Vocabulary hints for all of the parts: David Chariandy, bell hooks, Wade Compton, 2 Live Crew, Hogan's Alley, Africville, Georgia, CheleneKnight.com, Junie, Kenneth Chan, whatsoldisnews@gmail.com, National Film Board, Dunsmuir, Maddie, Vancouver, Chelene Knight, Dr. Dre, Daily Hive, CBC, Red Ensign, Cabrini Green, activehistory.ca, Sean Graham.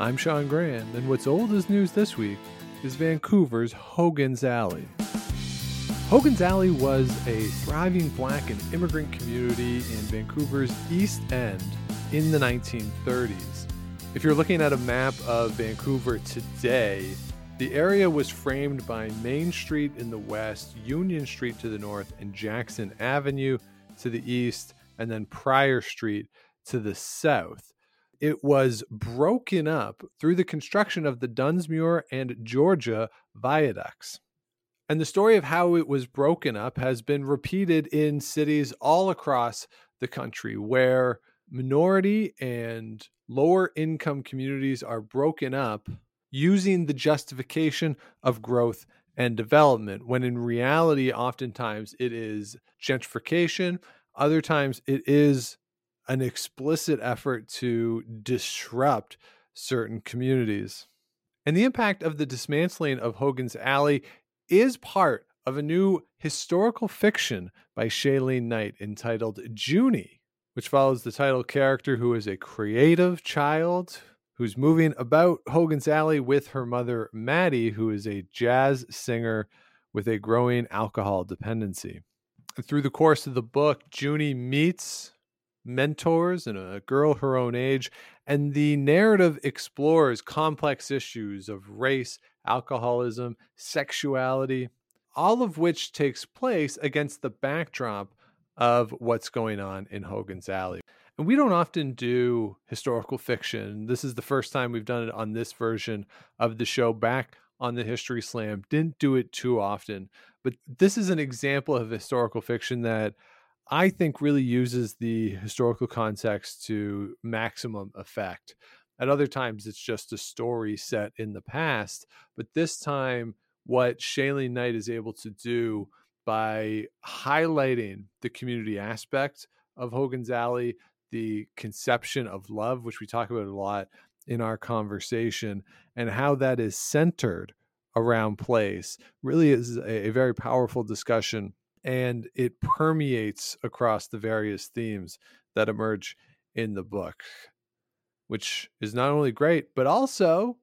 I'm Sean Graham, and what's old as news this week is Vancouver's Hogan's Alley. Hogan's Alley was a thriving black and immigrant community in Vancouver's East End in the 1930s. If you're looking at a map of Vancouver today, the area was framed by Main Street in the west, Union Street to the north, and Jackson Avenue to the east, and then Pryor Street to the south. It was broken up through the construction of the Dunsmuir and Georgia viaducts. And the story of how it was broken up has been repeated in cities all across the country where minority and lower income communities are broken up using the justification of growth and development, when in reality, oftentimes it is gentrification. Other times it is an explicit effort to disrupt certain communities. And the impact of the dismantling of Hogan's Alley is part of a new historical fiction by Chelene Knight entitled Junie, which follows the title character, who is a creative child who's moving about Hogan's Alley with her mother, Maddie, who is a jazz singer with a growing alcohol dependency. And through the course of the book, Junie meets mentors and a girl her own age, and the narrative explores complex issues of race, alcoholism, sexuality, all of which takes place against the backdrop of what's going on in Hogan's Alley. And we don't often do historical fiction. This is the first time we've done it on this version of the show back on the History Slam. Didn't do it too often, but this is an example of historical fiction that I think really uses the historical context to maximum effect. At other times, it's just a story set in the past. But this time, what Chelene Knight is able to do by highlighting the community aspect of Hogan's Alley, the conception of love, which we talk about a lot in our conversation, and how that is centered around place, really is a very powerful discussion. And it permeates across the various themes that emerge in the book, which is not only great, but also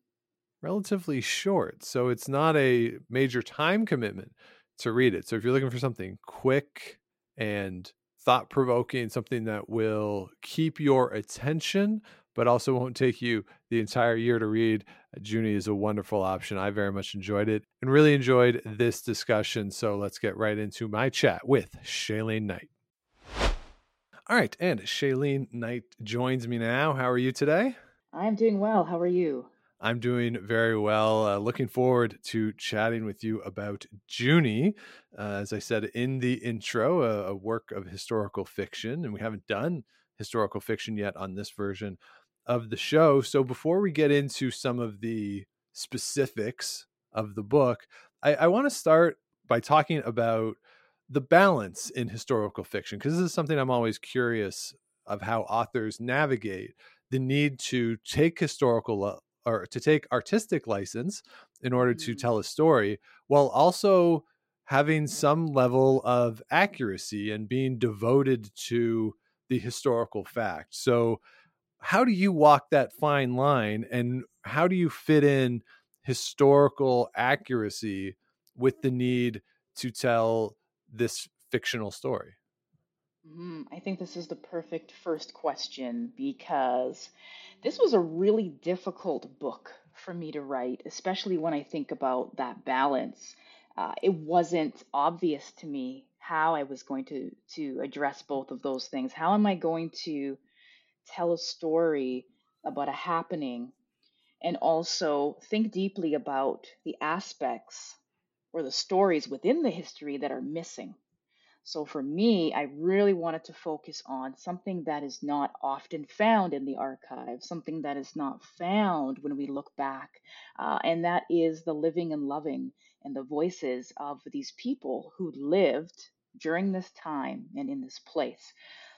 relatively short. So it's not a major time commitment to read it. So if you're looking for something quick and thought-provoking, something that will keep your attention, but also won't take you the entire year to read, Junie is a wonderful option. I very much enjoyed it and really enjoyed this discussion. So let's get right into my chat with Chelene Knight. All right, and Chelene Knight joins me now. How are you today? I'm doing well. How are you? I'm doing very well. Looking forward to chatting with you about Junie. As I said in the intro, a work of historical fiction, and we haven't done historical fiction yet on this version of the show. So before we get into some of the specifics of the book, I want to start by talking about the balance in historical fiction, because this is something I'm always curious of how authors navigate the need to take historical or to take artistic license in order to tell a story, while also having some level of accuracy and being devoted to the historical fact. So how do you walk that fine line, and how do you fit in historical accuracy with the need to tell this fictional story? I think this is the perfect first question, because this was a really difficult book for me to write, especially when I think about that balance. It wasn't obvious to me how I was going to address both of those things. How am I going to tell a story about a happening and also think deeply about the aspects or the stories within the history that are missing? So for me, I really wanted to focus on something that is not often found in the archive, something that is not found when we look back, and that is the living and loving and the voices of these people who lived during this time and in this place.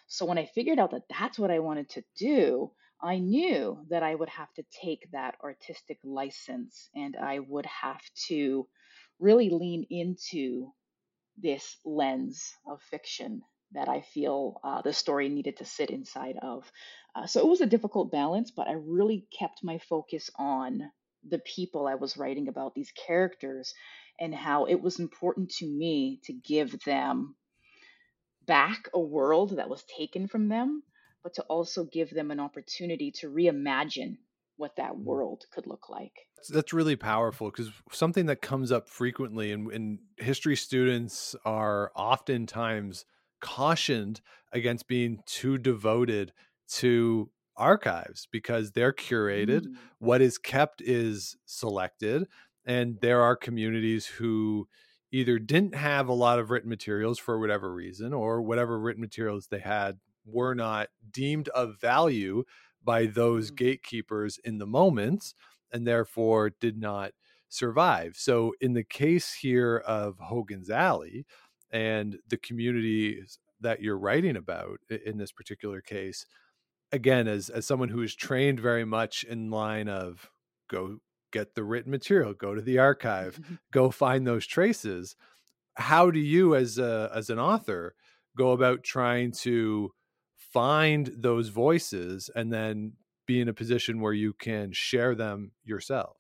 So when I figured out that that's what I wanted to do, I knew that I would have to take that artistic license, and I would have to really lean into this lens of fiction that I feel the story needed to sit inside of. So it was a difficult balance, but I really kept my focus on the people I was writing about, these characters, and how it was important to me to give them back a world that was taken from them, but to also give them an opportunity to reimagine what that world could look like. That's really powerful, because something that comes up frequently, and history students are oftentimes cautioned against being too devoted to archives because they're curated. Mm. What is kept is selected. And there are communities who either didn't have a lot of written materials for whatever reason, or whatever written materials they had were not deemed of value by those gatekeepers in the moment, and therefore did not survive. So in the case here of Hogan's Alley and the community that you're writing about in this particular case, again, as someone who is trained very much in line of go get the written material, go to the archive, go find those traces, how do you as an author go about trying to find those voices and then be in a position where you can share them yourself?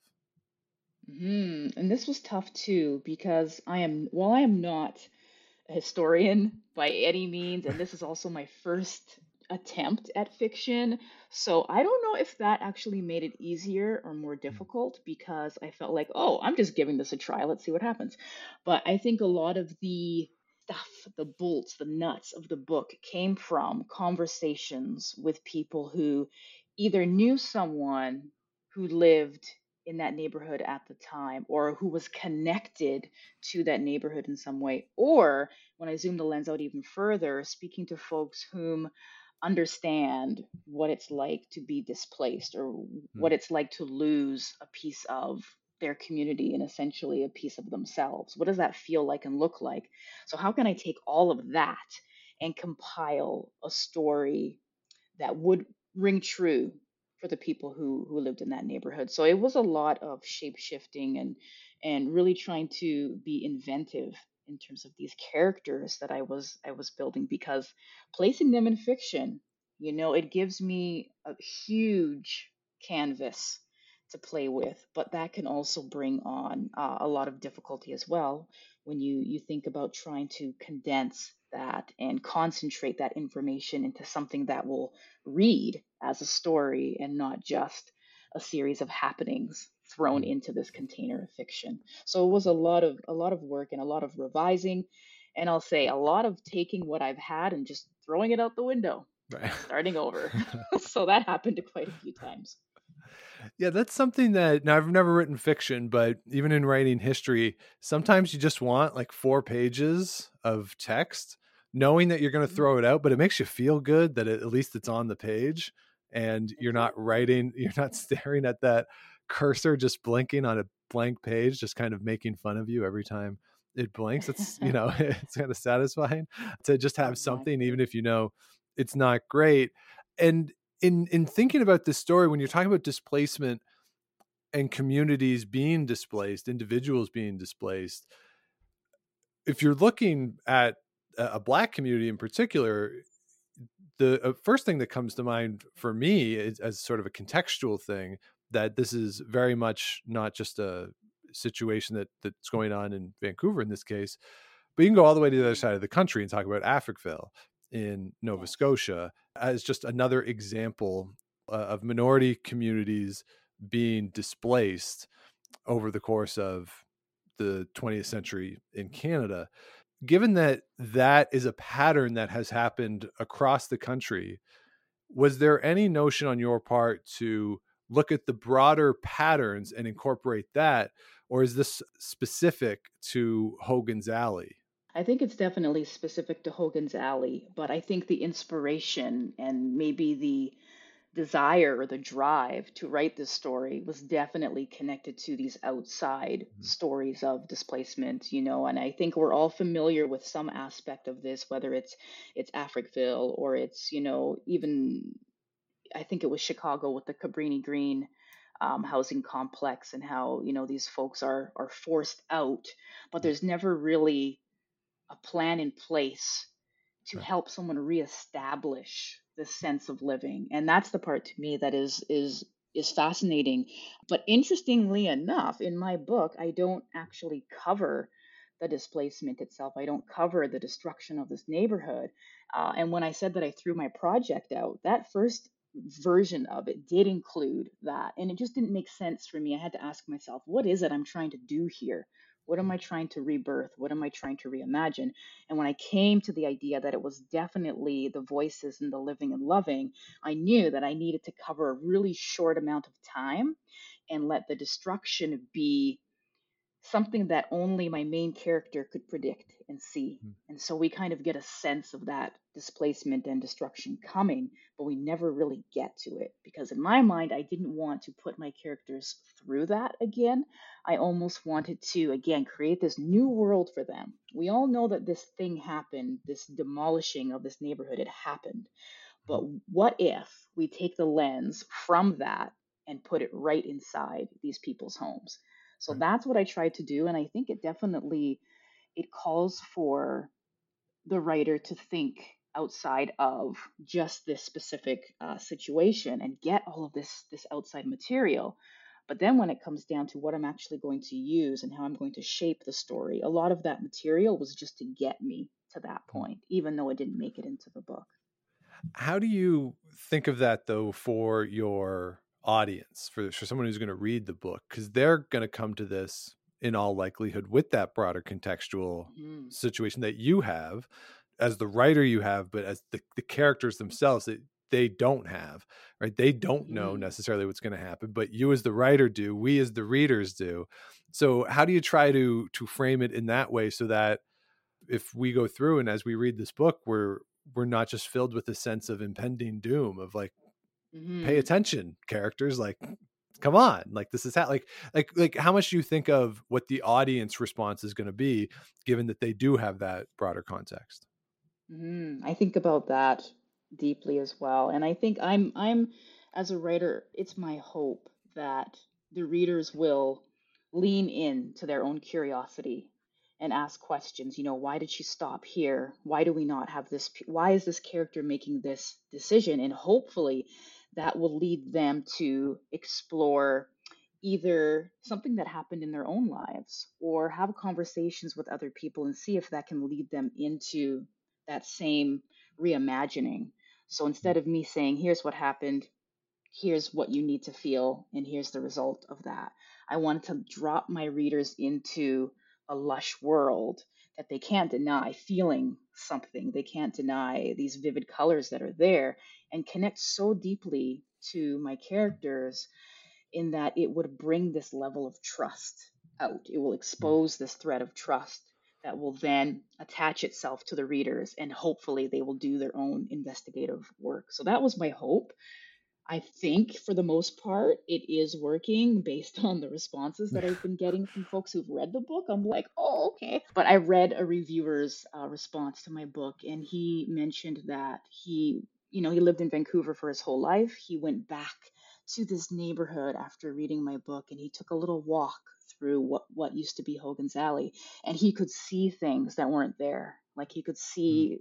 And this was tough too, because I am not a historian by any means, and this is also my first attempt at fiction. So I don't know if that actually made it easier or more difficult, because I felt like, oh, I'm just giving this a try. Let's see what happens. But I think a lot of the stuff, the bolts, the nuts of the book came from conversations with people who either knew someone who lived in that neighborhood at the time, or who was connected to that neighborhood in some way. Or when I zoomed the lens out even further, speaking to folks whom understand what it's like to be displaced, or what it's like to lose a piece of their community and essentially a piece of themselves. What does that feel like and look like? So how can I take all of that and compile a story that would ring true for the people who lived in that neighborhood? So it was a lot of shape shifting and really trying to be inventive in terms of these characters that I was building, because placing them in fiction, you know, it gives me a huge canvas to play with, but that can also bring on a lot of difficulty as well when you think about trying to condense that and concentrate that information into something that will read as a story and not just a series of happenings thrown into this container of fiction. So it was a lot of work and a lot of revising, and I'll say a lot of taking what I've had and just throwing it out the window, right? Starting over. So that happened quite a few times. Yeah, that's something that, now I've never written fiction, but even in writing history, sometimes you just want like 4 pages of text, knowing that you're going to throw it out, but it makes you feel good that at least it's on the page and you're not writing, you're not staring at that cursor just blinking on a blank page, just kind of making fun of you every time it blinks. It's, you know, it's kind of satisfying to just have something, even if you know it's not great. And in thinking about this story, when you're talking about displacement and communities being displaced, individuals being displaced, if you're looking at a Black community in particular, the first thing that comes to mind for me is, as sort of a contextual thing, that this is very much not just a situation that's going on in Vancouver in this case, but you can go all the way to the other side of the country and talk about Africville in Nova Scotia as just another example of minority communities being displaced over the course of the 20th century in Canada. Given that that is a pattern that has happened across the country, was there any notion on your part to look at the broader patterns and incorporate that, or is this specific to Hogan's Alley? I think it's definitely specific to Hogan's Alley, but I think the inspiration and maybe the desire or the drive to write this story was definitely connected to these outside stories of displacement, you know, and I think we're all familiar with some aspect of this, whether it's Africville or it's, you know, even I think it was Chicago with the Cabrini Green housing complex, and how, you know, these folks are forced out, but there's never really a plan in place to help someone reestablish the sense of living. And that's the part to me that is fascinating. But interestingly enough, in my book, I don't actually cover the displacement itself. I don't cover the destruction of this neighborhood. And when I said that I threw my project out, that first version of it did include that. And it just didn't make sense for me. I had to ask myself, what is it I'm trying to do here? What am I trying to rebirth? What am I trying to reimagine? And when I came to the idea that it was definitely the voices and the living and loving, I knew that I needed to cover a really short amount of time and let the destruction be something that only my main character could predict and see. And so we kind of get a sense of that displacement and destruction coming, but we never really get to it, because in my mind, I didn't want to put my characters through that again. I almost wanted to, again, create this new world for them. We all know that this thing happened, this demolishing of this neighborhood, it happened. But what if we take the lens from that and put it right inside these people's homes? So that's what I tried to do. And I think it definitely, it calls for the writer to think outside of just this specific situation and get all of this outside material. But then when it comes down to what I'm actually going to use and how I'm going to shape the story, a lot of that material was just to get me to that point, even though it didn't make it into the book. How do you think of that, though, for your audience, for someone who's going to read the book, because they're going to come to this in all likelihood with that broader contextual situation that you have as the writer, you have, but as the characters themselves that they don't have, right? They don't know necessarily what's going to happen, but you as the writer do, we as the readers do. So how do you try to frame it in that way so that if we go through and as we read this book, we're not just filled with a sense of impending doom of like, pay attention, characters, like, come on, like, this is how, like how much do you think of what the audience response is going to be, given that they do have that broader context? I think about that deeply as well. And I think I'm as a writer, it's my hope that the readers will lean in to their own curiosity and ask questions. You know, why did she stop here? Why do we not have this? Why is this character making this decision? And hopefully that will lead them to explore either something that happened in their own lives or have conversations with other people and see if that can lead them into that same reimagining. So instead of me saying, here's what happened, here's what you need to feel, and here's the result of that, I wanted to drop my readers into a lush world that they can't deny feeling something. They can't deny these vivid colors that are there, and connect so deeply to my characters in that it would bring this level of trust out. It will expose this thread of trust that will then attach itself to the readers, and hopefully they will do their own investigative work. So that was my hope. I think for the most part, it is working based on the responses that I've been getting from folks who've read the book. I'm like, oh, okay. But I read a reviewer's response to my book, and he mentioned that he lived in Vancouver for his whole life. He went back to this neighborhood after reading my book, and he took a little walk through what used to be Hogan's Alley, and he could see things that weren't there. Like, he could see,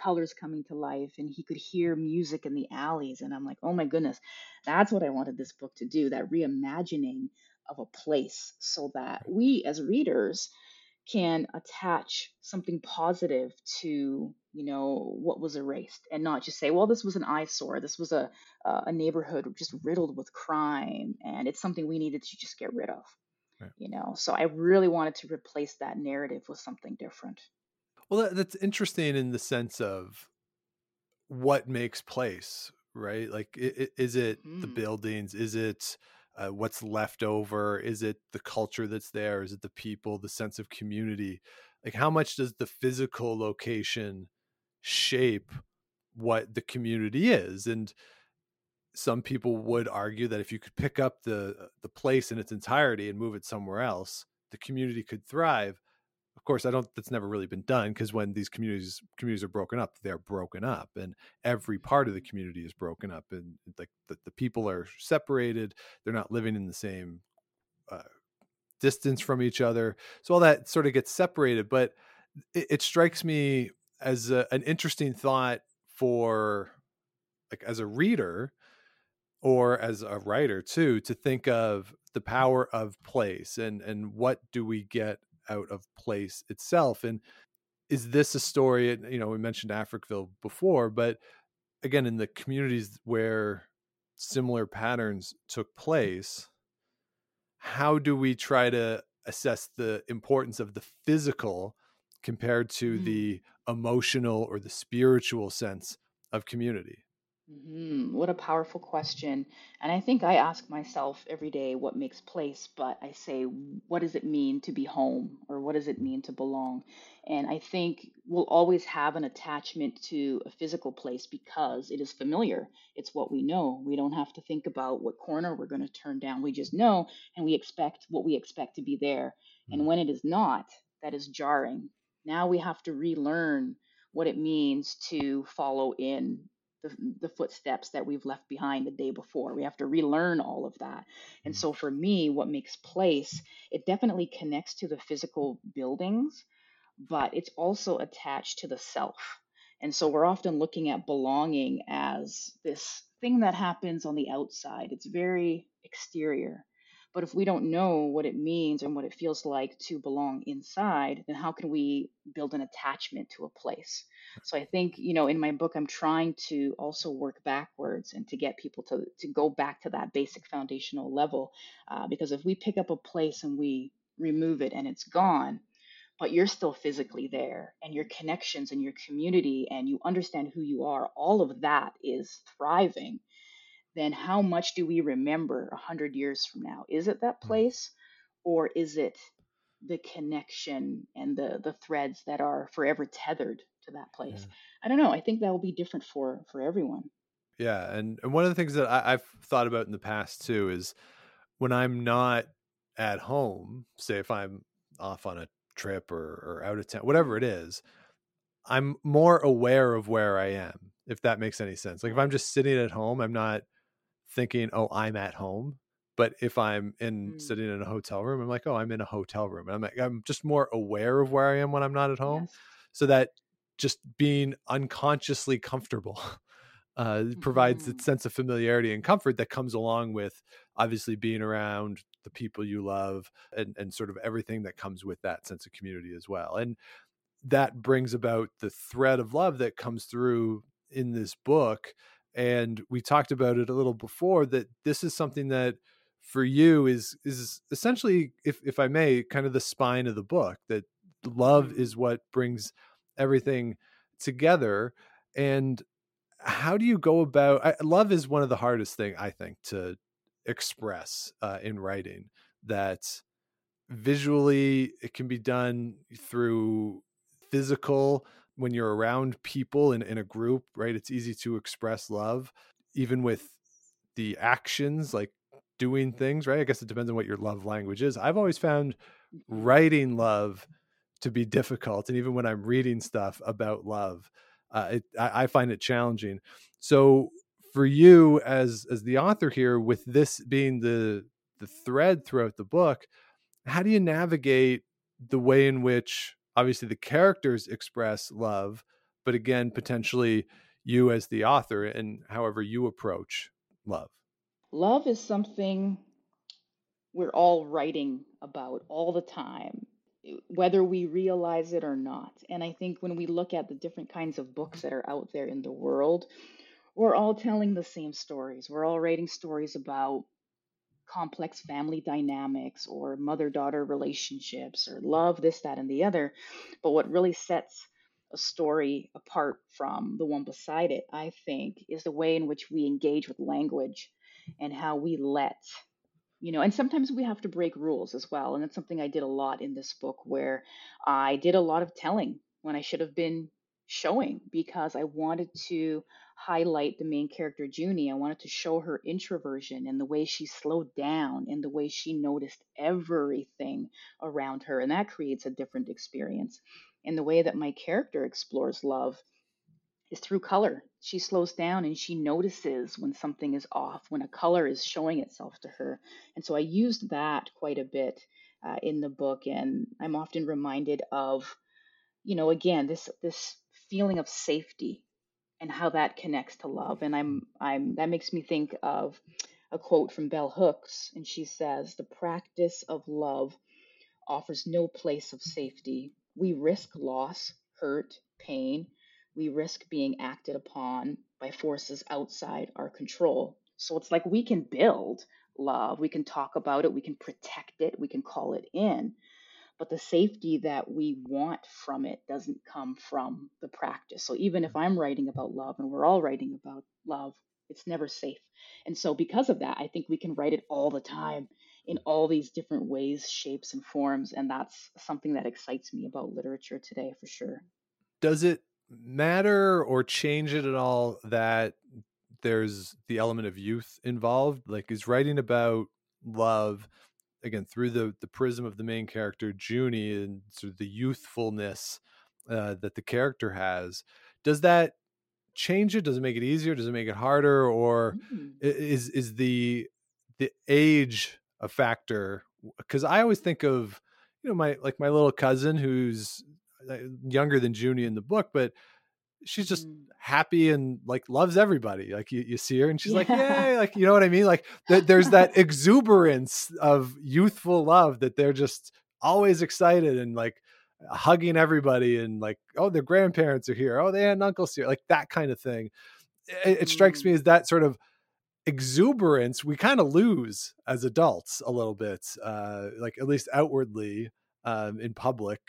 colors coming to life, and he could hear music in the alleys. And I'm like, oh my goodness, that's what I wanted this book to do, that reimagining of a place, so that we as readers can attach something positive to, what was erased, and not just say, well, this was an eyesore. This was a neighborhood just riddled with crime, and it's something we needed to just get rid of, So I really wanted to replace that narrative with something different. Well, that's interesting in the sense of what makes place, right? Like, is it the buildings? Is it what's left over? Is it the culture that's there? Is it the people, the sense of community? Like, how much does the physical location shape what the community is? And some people would argue that if you could pick up the place in its entirety and move it somewhere else, the community could thrive. Of course, that's never really been done, because when these communities are broken up, they're broken up, and every part of the community is broken up, and like the people are separated. They're not living in the same distance from each other. So all that sort of gets separated. But it strikes me as an interesting thought for, like, as a reader or as a writer too, to think of the power of place and what do we get out of place itself. And is this a story, you know, we mentioned Africville before, but again, in the communities where similar patterns took place, how do we try to assess the importance of the physical compared to mm-hmm. the emotional or the spiritual sense of community? Mm-hmm. What a powerful question. And I think I ask myself every day, what makes place? But I say, what does it mean to be home? Or what does it mean to belong? And I think we'll always have an attachment to a physical place because it is familiar. It's what we know. We don't have to think about what corner we're going to turn down. We just know, and we expect what we expect to be there. Mm-hmm. And when it is not, that is jarring. Now we have to relearn what it means to follow in the footsteps that we've left behind the day before. We have to relearn all of that. And so for me, what makes place, it definitely connects to the physical buildings, but it's also attached to the self. And so we're often looking at belonging as this thing that happens on the outside. It's very exterior. But if we don't know what it means and what it feels like to belong inside, then how can we build an attachment to a place? So I think, you know, in my book, I'm trying to also work backwards and to get people to go back to that basic foundational level. Because if we pick up a place and we remove it and it's gone, but you're still physically there and your connections and your community and you understand who you are, all of that is thriving. Then how much do we remember 100 years from now? Is it that place, or is it the connection and the threads that are forever tethered to that place? Yeah. I don't know. I think that will be different for everyone. Yeah. And one of the things that I've thought about in the past too, is when I'm not at home, say if I'm off on a trip or out of town, whatever it is, I'm more aware of where I am, if that makes any sense. Like if I'm just sitting at home, I'm not thinking, oh, I'm at home. But if I'm sitting in a hotel room, I'm like, oh, I'm in a hotel room. And I'm like, I'm just more aware of where I am when I'm not at home. Yes. So that just being unconsciously comfortable provides that sense of familiarity and comfort that comes along with obviously being around the people you love and sort of everything that comes with that sense of community as well. And that brings about the thread of love that comes through in this book. And we talked about it a little before, that this is something that for you is essentially, if I may, kind of the spine of the book, that love is what brings everything together. And how do you go about, love is one of the hardest thing, I think, to express in writing, that visually it can be done through physical, when you're around people in a group, right? It's easy to express love, even with the actions, like doing things, right? I guess it depends on what your love language is. I've always found writing love to be difficult. And even when I'm reading stuff about love, I find it challenging. So for you as the author here, with this being the thread throughout the book, how do you navigate the way in which obviously the characters express love, but again, potentially you as the author and however you approach love? Love is something we're all writing about all the time, whether we realize it or not. And I think when we look at the different kinds of books that are out there in the world, we're all telling the same stories. We're all writing stories about complex family dynamics or mother-daughter relationships or love, this, that, and the other. But what really sets a story apart from the one beside it, I think, is the way in which we engage with language and how we let, you know, and sometimes we have to break rules as well. And that's something I did a lot in this book, where I did a lot of telling when I should have been showing, because I wanted to highlight the main character, Junie. I wanted to show her introversion and the way she slowed down and the way she noticed everything around her. And that creates a different experience. And the way that my character explores love is through color. She slows down and she notices when something is off, when a color is showing itself to her. And so I used that quite a bit in the book. And I'm often reminded of, you know, again, this feeling of safety and how that connects to love. And I'm that makes me think of a quote from bell hooks, and she says, "The practice of love offers no place of safety. We risk loss, hurt, pain. We risk being acted upon by forces outside our control." So it's like we can build love, we can talk about it, we can protect it, we can call it in, but the safety that we want from it doesn't come from the practice. So even if I'm writing about love, and we're all writing about love, it's never safe. And so because of that, I think we can write it all the time in all these different ways, shapes, and forms. And that's something that excites me about literature today, for sure. Does it matter or change it at all that there's the element of youth involved? Like, is writing about love, again, through the prism of the main character, Junie, and sort of the youthfulness that the character has, does that change it? Does it make it easier? Does it make it harder? Or is the age a factor? Because I always think of, you know, my little cousin who's younger than Junie in the book, but she's just happy and like loves everybody. Like you see her and she's like, yay. Like, you know what I mean? Like there's that exuberance of youthful love that they're just always excited and like hugging everybody and like, oh, their grandparents are here. Oh, they had an uncle's here. Like that kind of thing. It strikes me as that sort of exuberance we kind of lose as adults a little bit, like at least outwardly, in public.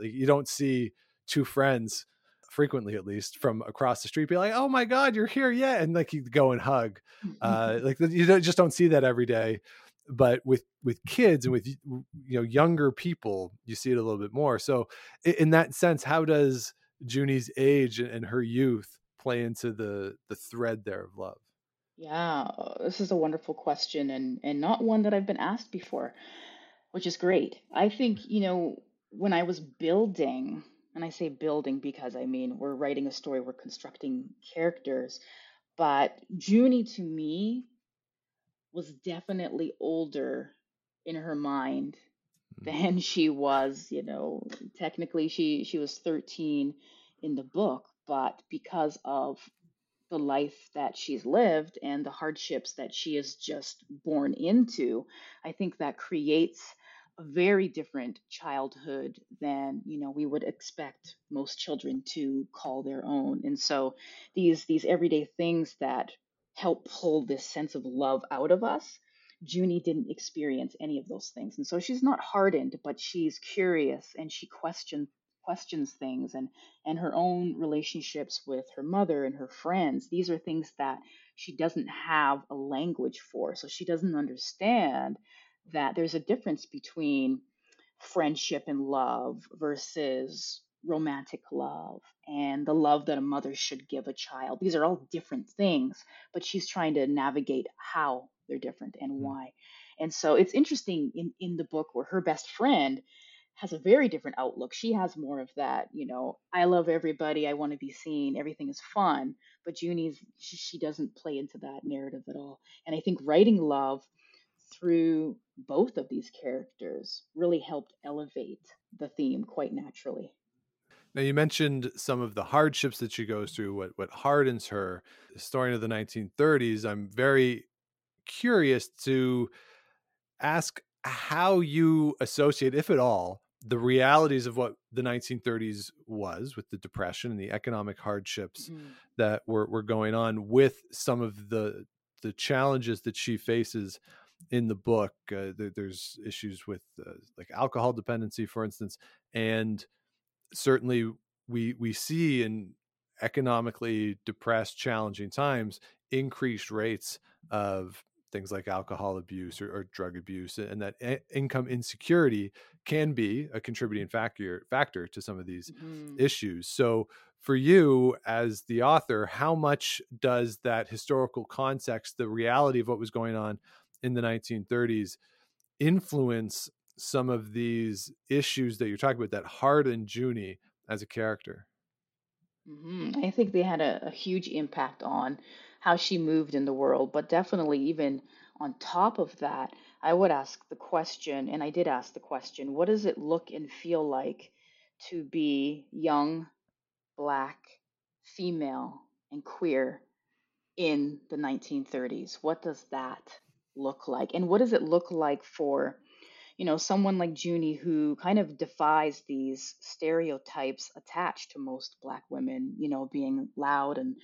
You don't see two friends frequently, at least from across the street, be like, oh my God, you're here. Yeah. And like you go and hug, like you just don't see that every day, but with kids and with, you know, younger people, you see it a little bit more. So in that sense, how does Junie's age and her youth play into the thread there of love? Yeah, this is a wonderful question and not one that I've been asked before, which is great. I think, you know, when I was building, and I say building because, I mean, we're writing a story, we're constructing characters, but Junie to me was definitely older in her mind than she was, you know. Technically she was 13 in the book, but because of the life that she's lived and the hardships that she is just born into, I think that creates a very different childhood than, you know, we would expect most children to call their own. And so these everyday things that help pull this sense of love out of us, Junie didn't experience any of those things. And so she's not hardened, but she's curious and she questions things and her own relationships with her mother and her friends. These are things that she doesn't have a language for. So she doesn't understand that there's a difference between friendship and love versus romantic love and the love that a mother should give a child. These are all different things, but she's trying to navigate how they're different and why. And so it's interesting in the book where her best friend has a very different outlook. She has more of that, you know, I love everybody, I want to be seen, everything is fun. But Junie's, she doesn't play into that narrative at all. And I think writing love through both of these characters really helped elevate the theme quite naturally. Now, you mentioned some of the hardships that she goes through, what hardens her. Historian of the 1930s, I'm very curious to ask how you associate, if at all, the realities of what the 1930s was with the Depression and the economic hardships that were going on with some of the challenges that she faces in the book. There's issues with like alcohol dependency, for instance, and certainly we see in economically depressed, challenging times, increased rates of things like alcohol abuse or drug abuse, and that income insecurity can be a contributing factor to some of these issues. So for you as the author, how much does that historical context, the reality of what was going on in the 1930s, influence some of these issues that you're talking about that hardened Junie as a character? I think they had a huge impact on how she moved in the world, but definitely even on top of that, I would ask the question, and I did ask the question, what does it look and feel like to be young, Black, female, and queer in the 1930s? What does that look like? And what does it look like for, you know, someone like Junie, who kind of defies these stereotypes attached to most Black women, you know, being loud and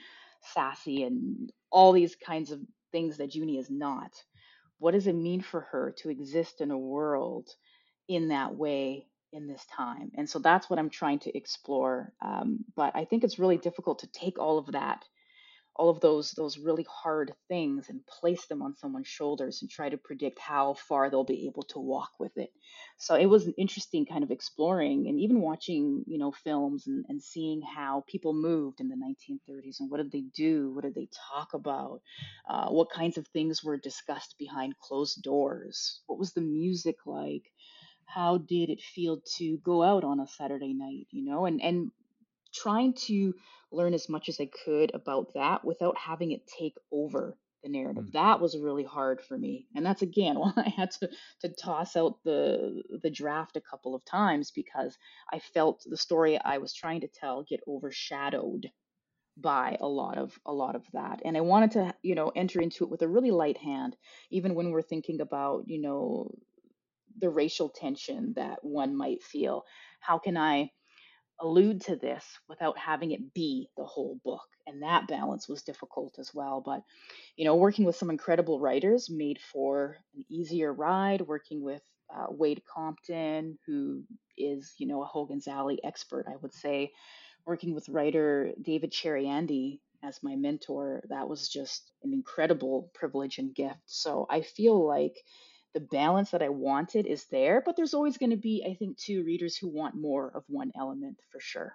sassy and all these kinds of things that Junie is not? What does it mean for her to exist in a world in that way in this time? And so that's what I'm trying to explore. But I think it's really difficult to take all of that, all of those really hard things, and place them on someone's shoulders and try to predict how far they'll be able to walk with it. So it was an interesting kind of exploring, and even watching, you know, films and seeing how people moved in the 1930s and what did they do? What did they talk about? What kinds of things were discussed behind closed doors? What was the music like? How did it feel to go out on a Saturday night, you know, and trying to learn as much as I could about that without having it take over the narrative. That was really hard for me. And that's, again, why I had to toss out the draft a couple of times, because I felt the story I was trying to tell get overshadowed by a lot of that. And I wanted to, you know, enter into it with a really light hand, even when we're thinking about, you know, the racial tension that one might feel. How can I allude to this without having it be the whole book? And that balance was difficult as well. But, you know, working with some incredible writers made for an easier ride. Working with Wade Compton, who is, you know, a Hogan's Alley expert, I would say. Working with writer David Chariandy as my mentor, that was just an incredible privilege and gift. So I feel like the balance that I wanted is there, but there's always going to be, I think, two readers who want more of one element for sure.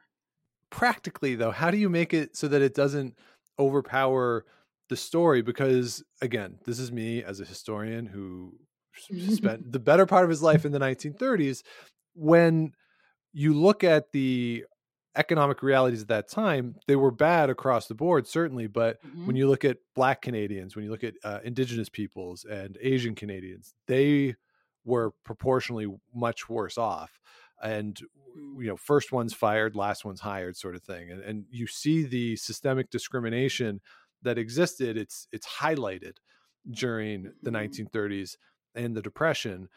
Practically, though, how do you make it so that it doesn't overpower the story? Because, again, this is me as a historian who spent the better part of his life in the 1930s. When you look at the economic realities at that time, they were bad across the board, certainly. But when you look at Black Canadians, when you look at Indigenous peoples and Asian Canadians, they were proportionally much worse off. And, you know, first one's fired, last one's hired sort of thing. And you see the systemic discrimination that existed. It's highlighted during the 1930s and the Depression.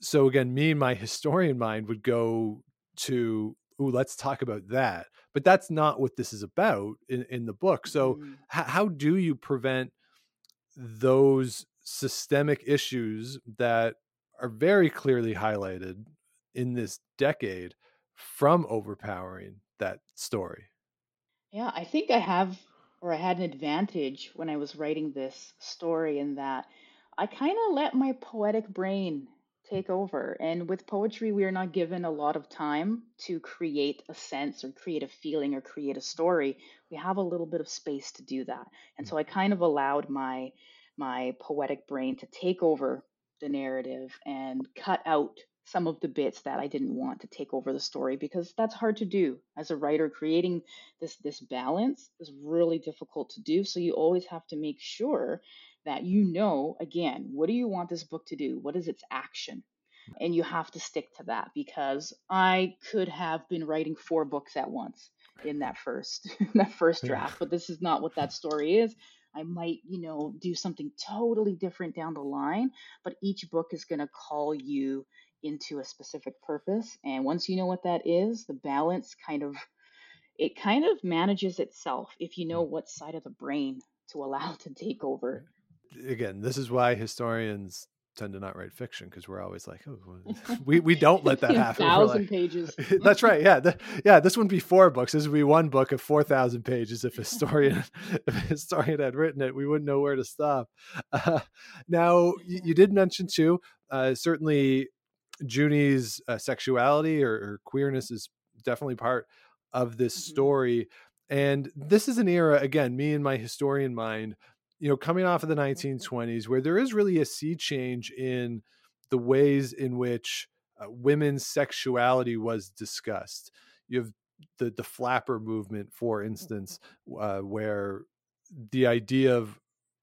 So again, me and my historian mind would go to, ooh, let's talk about that. But that's not what this is about in the book. So how do you prevent those systemic issues that are very clearly highlighted in this decade from overpowering that story? Yeah, I think I had an advantage when I was writing this story, in that I kind of let my poetic brain take over. And with poetry, we are not given a lot of time to create a sense or create a feeling or create a story. We have a little bit of space to do that. And so I kind of allowed my poetic brain to take over the narrative and cut out some of the bits that I didn't want to take over the story, because that's hard to do as a writer. Creating this balance is really difficult to do. So you always have to make sure that you know, again, what do you want this book to do? What is its action? And you have to stick to that, because I could have been writing 4 books at once in that first draft, but this is not what that story is. I might, you know, do something totally different down the line, but each book is going to call you into a specific purpose. And once you know what that is, the balance kind of manages itself if you know what side of the brain to allow to take over. Again, this is why historians tend to not write fiction, because we're always like, oh, we don't let that happen. 1,000 pages. That's right. Yeah. This wouldn't be 4 books. This would be one book of 4,000 pages. If a historian had written it, we wouldn't know where to stop. Now, you did mention too, certainly Junie's sexuality or queerness is definitely part of this story. And this is an era, again, me and my historian mind, you know, coming off of the 1920s, where there is really a sea change in the ways in which women's sexuality was discussed. You have the flapper movement, for instance, where the idea of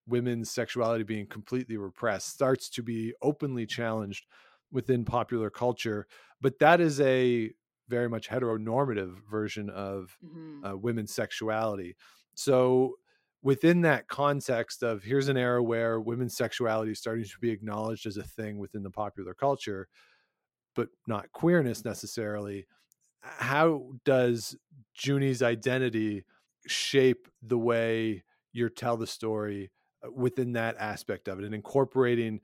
women's sexuality being completely repressed starts to be openly challenged within popular culture. But that is a very much heteronormative version of women's sexuality. So within that context of here's an era where women's sexuality is starting to be acknowledged as a thing within the popular culture, but not queerness necessarily, how does Junie's identity shape the way you tell the story within that aspect of it, and incorporating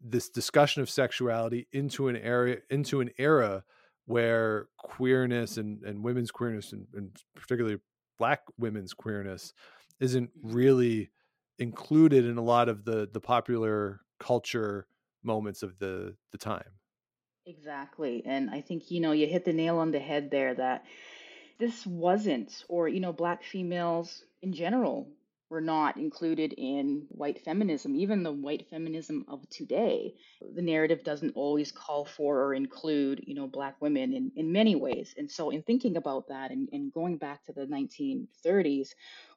this discussion of sexuality into an era where queerness and women's queerness and particularly Black women's queerness isn't really included in a lot of the popular culture moments of the time? Exactly. And I think, you hit the nail on the head there that this wasn't, or, Black females in general were not included in white feminism, even the white feminism of today. The narrative doesn't always call for or include, Black women in many ways. And so in thinking about that and going back to the 1930s,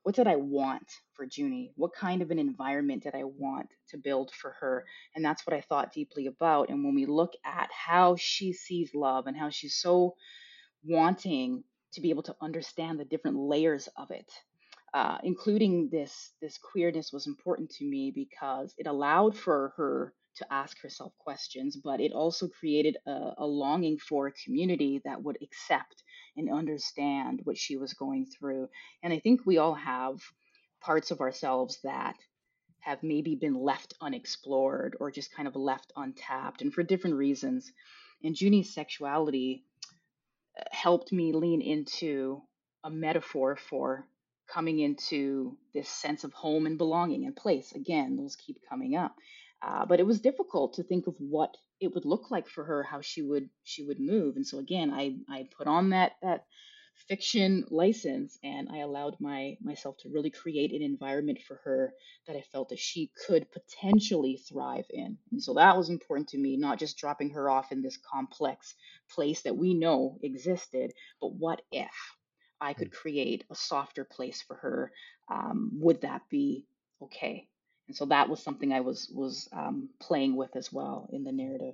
what did I want for Junie? What kind of an environment did I want to build for her? And that's what I thought deeply about. And when we look at how she sees love and how she's so wanting to be able to understand the different layers of it, including this queerness was important to me because it allowed for her to ask herself questions, but it also created a longing for a community that would accept and understand what she was going through. And I think we all have parts of ourselves that have maybe been left unexplored or just kind of left untapped, and for different reasons. And Junie's sexuality helped me lean into a metaphor for coming into this sense of home and belonging and place. Again, those keep coming up. But it was difficult to think of what it would look like for her, how she would move. And so again, I put on that fiction license, and I allowed myself to really create an environment for her that I felt that she could potentially thrive in. And so that was important to me, not just dropping her off in this complex place that we know existed, but what if I could create a softer place for her? Would that be okay? And so that was something I was playing with as well in the narrative.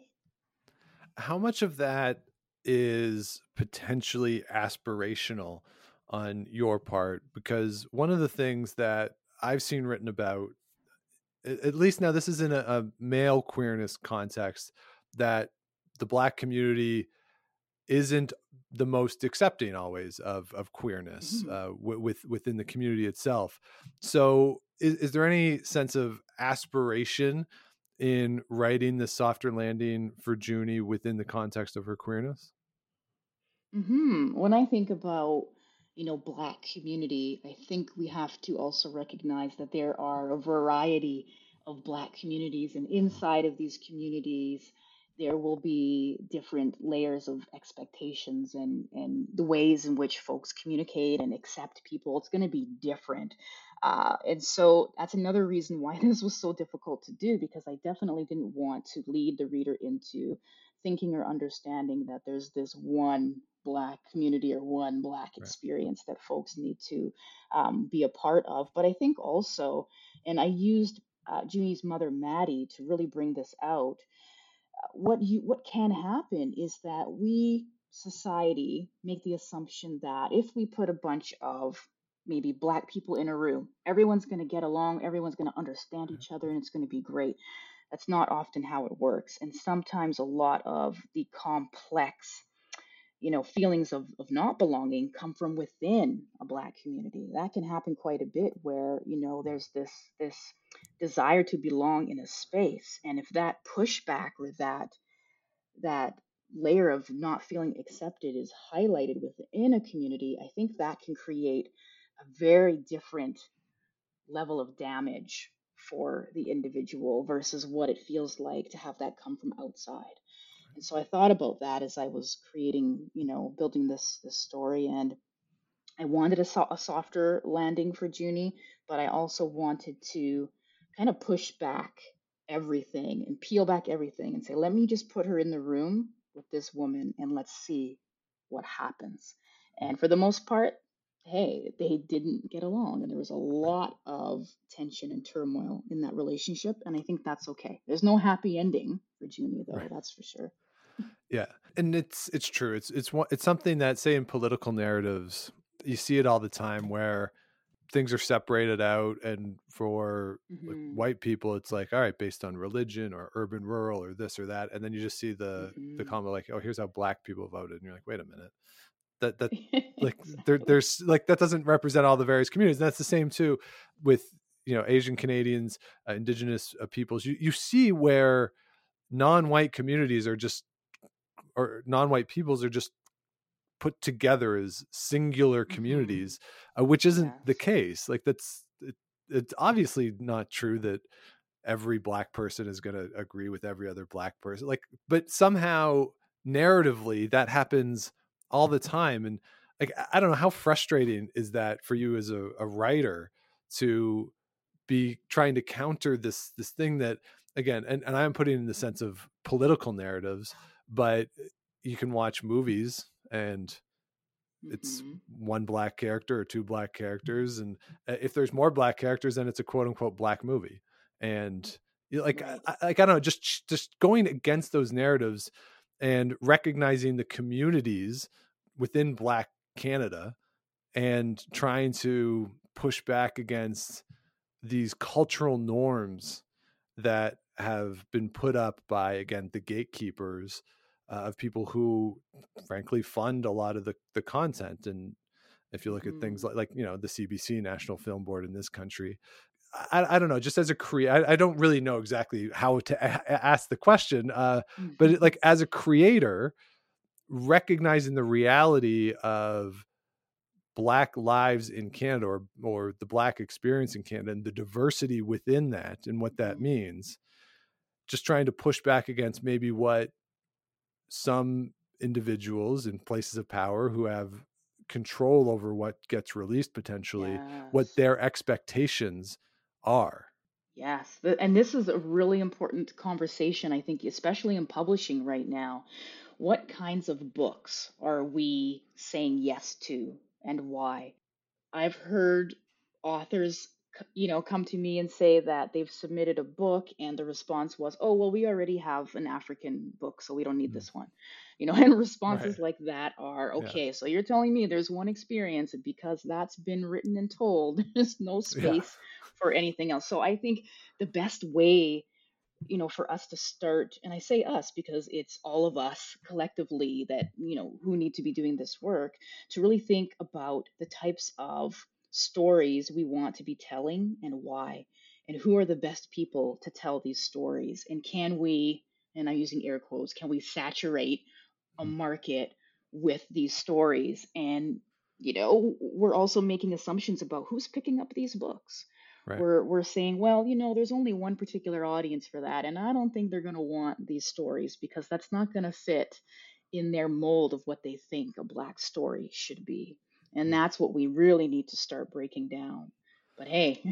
How much of that is potentially aspirational on your part? Because one of the things that I've seen written about, at least now, this is in a male queerness context, that the Black community isn't the most accepting always of queerness within the community itself. So is there any sense of aspiration in writing the softer landing for Junie within the context of her queerness? When I think about, Black community, I think we have to also recognize that there are a variety of Black communities, and inside of these communities, there will be different layers of expectations and the ways in which folks communicate and accept people. It's going to be different. And so that's another reason why this was so difficult to do, because I definitely didn't want to lead the reader into thinking or understanding that there's this one Black community or one Black experience that folks need to be a part of. But I think also, and I used Junie's mother, Maddie, to really bring this out, what can happen is that we, society, make the assumption that if we put a bunch of maybe Black people in a room, everyone's going to get along, everyone's going to understand each other, and it's going to be great. That's not often how it works. And sometimes a lot of the complex, feelings of not belonging come from within a Black community. That can happen quite a bit where, there's this desire to belong in a space. And if that pushback or that layer of not feeling accepted is highlighted within a community, I think that can create a very different level of damage for the individual versus what it feels like to have that come from outside. And so I thought about that as I was creating, building this story. And I wanted a softer landing for Junie, but I also wanted to kind of push back everything and peel back everything and say, let me just put her in the room with this woman and let's see what happens. And for the most part, hey, they didn't get along, and there was a lot of tension and turmoil in that relationship. And I think that's okay. There's no happy ending for Junie, though, that's for sure. Yeah. And it's true. It's something that, say, in political narratives, you see it all the time where things are separated out. And for like, white people, it's like, all right, based on religion or urban, rural, or this or that. And then you just see the comment like, oh, here's how black people voted. And you're like, wait a minute. That like there's like, that doesn't represent all the various communities. And that's the same too with, you know, Asian Canadians, indigenous peoples. You see where non-white communities are just, or non-white peoples are just put together as singular communities, which isn't the case. Like it's obviously not true that every black person is going to agree with every other black person. Like, but somehow narratively that happens all the time. And like, I don't know, how frustrating is that for you as a writer to be trying to counter this thing that, again, and I'm putting in the sense of political narratives, but you can watch movies and it's one black character or two black characters. And if there's more black characters, then it's a quote unquote black movie. And like, I don't know, just going against those narratives and recognizing the communities within Black Canada and trying to push back against these cultural norms that have been put up by, again, the gatekeepers of people who, frankly, fund a lot of the content. And if you look at things like, you know, the CBC, National Film Board in this country, I don't know, just as a creator, I don't really know exactly how to ask the question, but it, like, as a creator, recognizing the reality of Black lives in Canada or the Black experience in Canada and the diversity within that and what that means, just trying to push back against maybe what some individuals in places of power who have control over what gets released potentially, what their expectations are. Yes. And this is a really important conversation, I think, especially in publishing right now. What kinds of books are we saying yes to and why? I've heard authors, you know, come to me and say that they've submitted a book and the response was, oh, well, we already have an African book, so we don't need this one. You know, and responses like that are, okay, so you're telling me there's one experience, and because that's been written and told, there's no space for anything else. So I think the best way, you know, for us to start, and I say us because it's all of us collectively that, you know, who need to be doing this work, to really think about the types of stories we want to be telling and why, and who are the best people to tell these stories. And can we, and I'm using air quotes, can we saturate a market with these stories? And, you know, we're also making assumptions about who's picking up these books. Right. We're saying, well, you know, there's only one particular audience for that, and I don't think they're going to want these stories because that's not going to fit in their mold of what they think a Black story should be. And that's what we really need to start breaking down. But hey,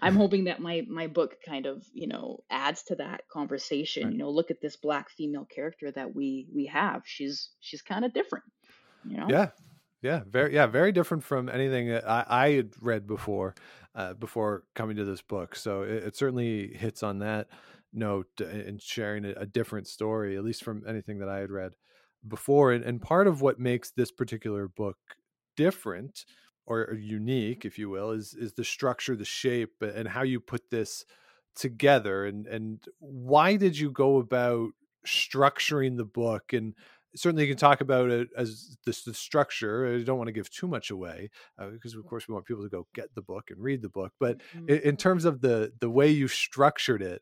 I'm hoping that my book kind of, you know, adds to that conversation. Right. You know, look at this Black female character that we have. She's kind of different, you know? Yeah. Yeah. Very different from anything that I had read before coming to this book. So it certainly hits on that note and sharing a different story, at least from anything that I had read before. And part of what makes this particular book different or unique, if you will, is the structure, the shape, and how you put this together. And why did you go about structuring the book? And certainly you can talk about it as the structure. I don't want to give too much away because, of course, we want people to go get the book and read the book. But in terms of the way you structured it,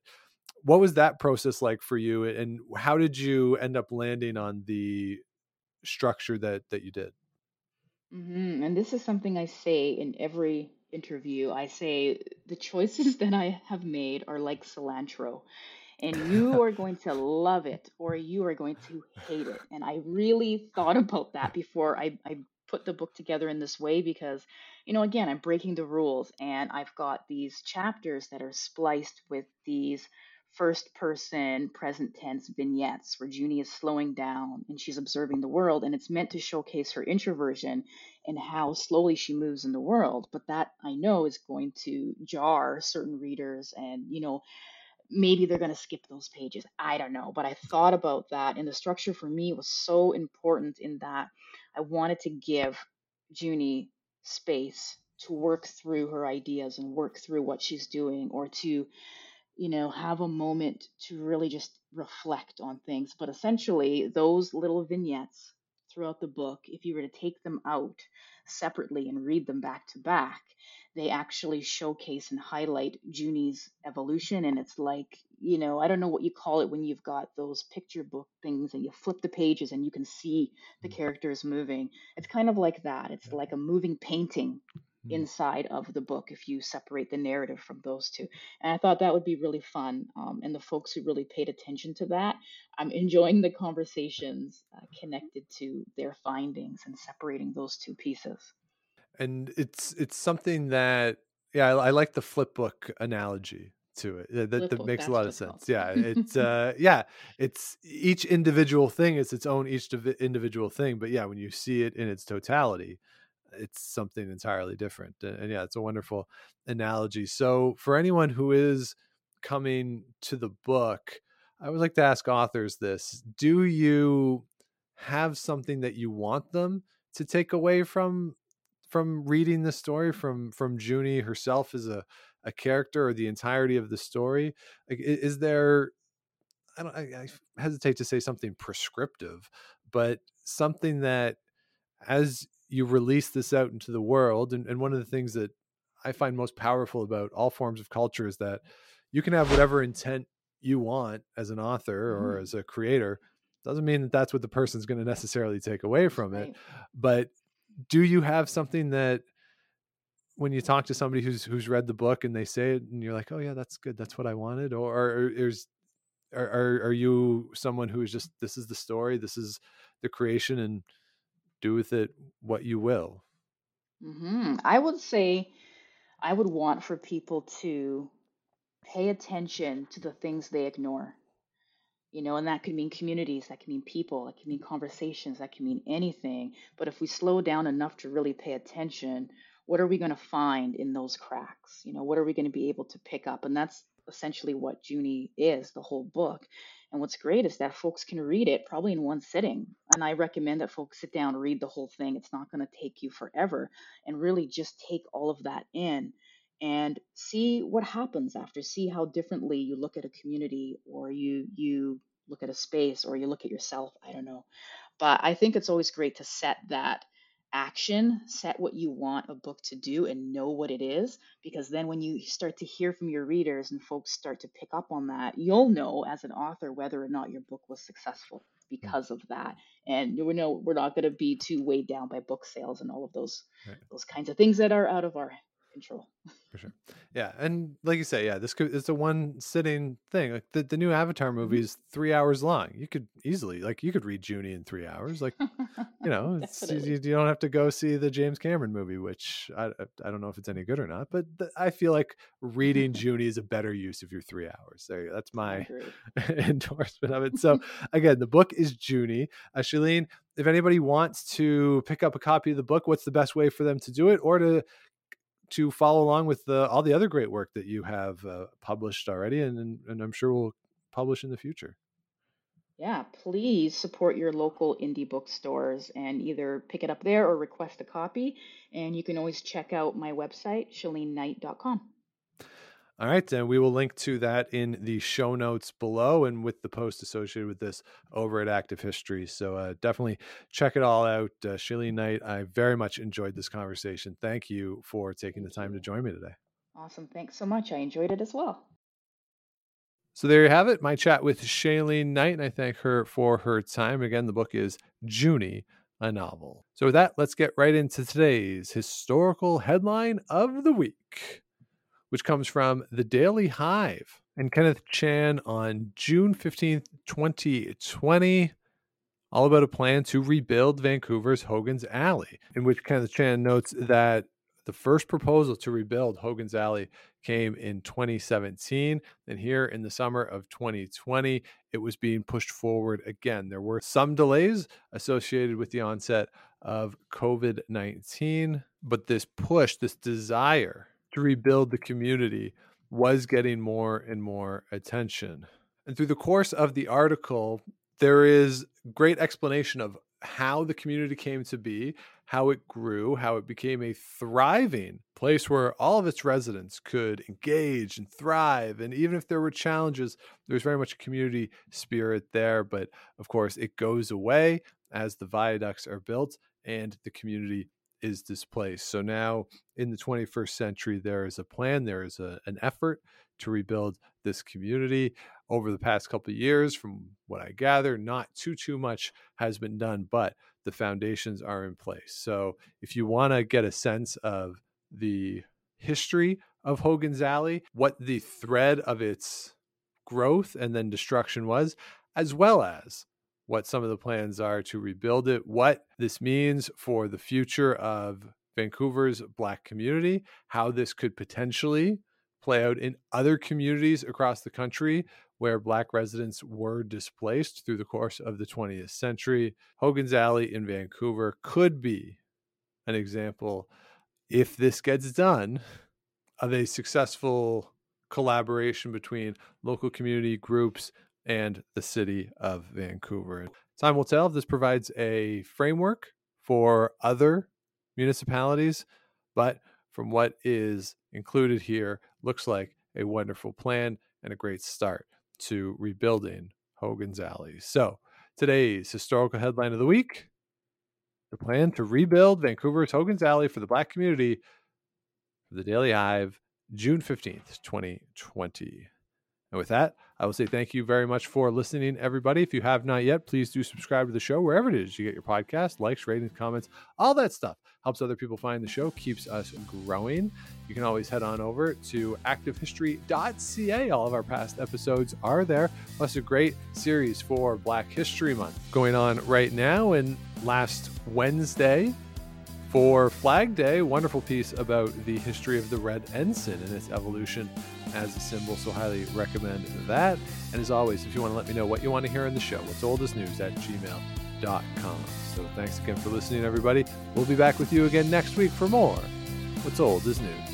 what was that process like for you? And how did you end up landing on the structure that you did? Mm-hmm. And this is something I say in every interview. I say the choices that I have made are like cilantro, and you are going to love it or you are going to hate it. And I really thought about that before I put the book together in this way because, you know, again, I'm breaking the rules and I've got these chapters that are spliced with these first person present tense vignettes where Junie is slowing down and she's observing the world, and it's meant to showcase her introversion and how slowly she moves in the world. But that, I know, is going to jar certain readers and, you know, maybe they're going to skip those pages. I don't know. But I thought about that, and the structure for me was so important in that I wanted to give Junie space to work through her ideas and work through what she's doing, or to, you know, have a moment to really just reflect on things. But essentially, those little vignettes throughout the book, if you were to take them out separately and read them back to back, they actually showcase and highlight Junie's evolution. And it's like, you know, I don't know what you call it when you've got those picture book things and you flip the pages and you can see the characters moving. It's kind of like that. It's like a moving painting inside of the book if you separate the narrative from those two. And I thought that would be really fun. And the folks who really paid attention to that, I'm enjoying the conversations connected to their findings and separating those two pieces. And it's something that, yeah, I like the flip book analogy to it. That makes a lot of sense. Yeah. It's each individual thing is its own, each individual thing. But yeah, when you see it in its totality, it's something entirely different. And yeah, it's a wonderful analogy. So for anyone who is coming to the book, I would like to ask authors this: do you have something that you want them to take away from reading the story, from Junie herself as a character, or the entirety of the story? Like, is there, I hesitate to say something prescriptive, but something that as you release this out into the world, and one of the things that I find most powerful about all forms of culture is that you can have whatever intent you want as an author or as a creator. Doesn't mean that that's what the person's going to necessarily take away from it, but do you have something that when you talk to somebody who's read the book and they say it and you're like, oh yeah, that's good, that's what I wanted? Or are you someone who is just, this is the story, this is the creation, and do with it what you will? I would say I would want for people to pay attention to the things they ignore. You know, and that could mean communities, that can mean people, that can mean conversations, that can mean anything. But if we slow down enough to really pay attention, what are we going to find in those cracks? You know, what are we going to be able to pick up? And that's essentially what Junie is, the whole book. And what's great is that folks can read it probably in one sitting. And I recommend that folks sit down, read the whole thing. It's not going to take you forever. And really just take all of that in and see what happens after. See how differently you look at a community, or you look at a space, or you look at yourself. I don't know. But I think it's always great to set that action, set what you want a book to do and know what it is, because then when you start to hear from your readers and folks start to pick up on that, you'll know as an author whether or not your book was successful because of that. And we know we're not going to be too weighed down by book sales and all of those those kinds of things that are out of our control. For sure. Yeah. And like you say, yeah, it's a one sitting thing. Like the new Avatar movie is 3 hours long. You could easily, you could read Junie in 3 hours. Like, you know, you don't have to go see the James Cameron movie, which I don't know if it's any good or not, but I feel like reading Junie is a better use of your 3 hours. There, that's my endorsement of it. So again, the book is Junie. Chelene, if anybody wants to pick up a copy of the book, what's the best way for them to do it, or to follow along with all the other great work that you have published already, and I'm sure we'll publish in the future? Yeah, please support your local indie bookstores and either pick it up there or request a copy. And you can always check out my website, CheleneKnight.com. All right, then we will link to that in the show notes below and with the post associated with this over at Active History. So definitely check it all out. Chelene Knight, I very much enjoyed this conversation. Thank you for taking the time to join me today. Awesome. Thanks so much. I enjoyed it as well. So there you have it, my chat with Chelene Knight, and I thank her for her time. Again, the book is Junie, a Novel. So with that, let's get right into today's historical headline of the week, which comes from the Daily Hive and Kenneth Chan on June 15th, 2020, all about a plan to rebuild Vancouver's Hogan's Alley, in which Kenneth Chan notes that the first proposal to rebuild Hogan's Alley came in 2017. And here in the summer of 2020, it was being pushed forward again. There were some delays associated with the onset of COVID-19, but this push, this desire to rebuild the community was getting more and more attention. And through the course of the article, there is great explanation of how the community came to be, how it grew, how it became a thriving place where all of its residents could engage and thrive. And even if there were challenges, there's very much community spirit there. But of course, it goes away as the viaducts are built and the community is displaced. So now in the 21st century, there is a plan, there is an effort to rebuild this community. Over the past couple of years, from what I gather, not too much has been done, but the foundations are in place. So if you want to get a sense of the history of Hogan's Alley, what the thread of its growth and then destruction was, as well as what some of the plans are to rebuild it, what this means for the future of Vancouver's Black community, how this could potentially play out in other communities across the country where Black residents were displaced through the course of the 20th century. Hogan's Alley in Vancouver could be an example, if this gets done, of a successful collaboration between local community groups and the city of Vancouver. Time will tell if this provides a framework for other municipalities, but from what is included here, looks like a wonderful plan and a great start to rebuilding Hogan's Alley. So today's historical headline of the week: the plan to rebuild Vancouver's Hogan's Alley for the Black community, for the Daily Hive, June 15th, 2020. And with that, I will say thank you very much for listening, everybody. If you have not yet, please do subscribe to the show wherever it is you get your podcast, likes, ratings, comments, all that stuff. Helps other people find the show, keeps us growing. You can always head on over to activehistory.ca. All of our past episodes are there, plus a great series for Black History Month going on right now. And last Wednesday, for Flag Day, wonderful piece about the history of the Red Ensign and its evolution as a symbol, so highly recommend that. And as always, if you want to let me know what you want to hear on the show, whatsoldisnews@gmail.com. So thanks again for listening, everybody. We'll be back with you again next week for more What's Old is News.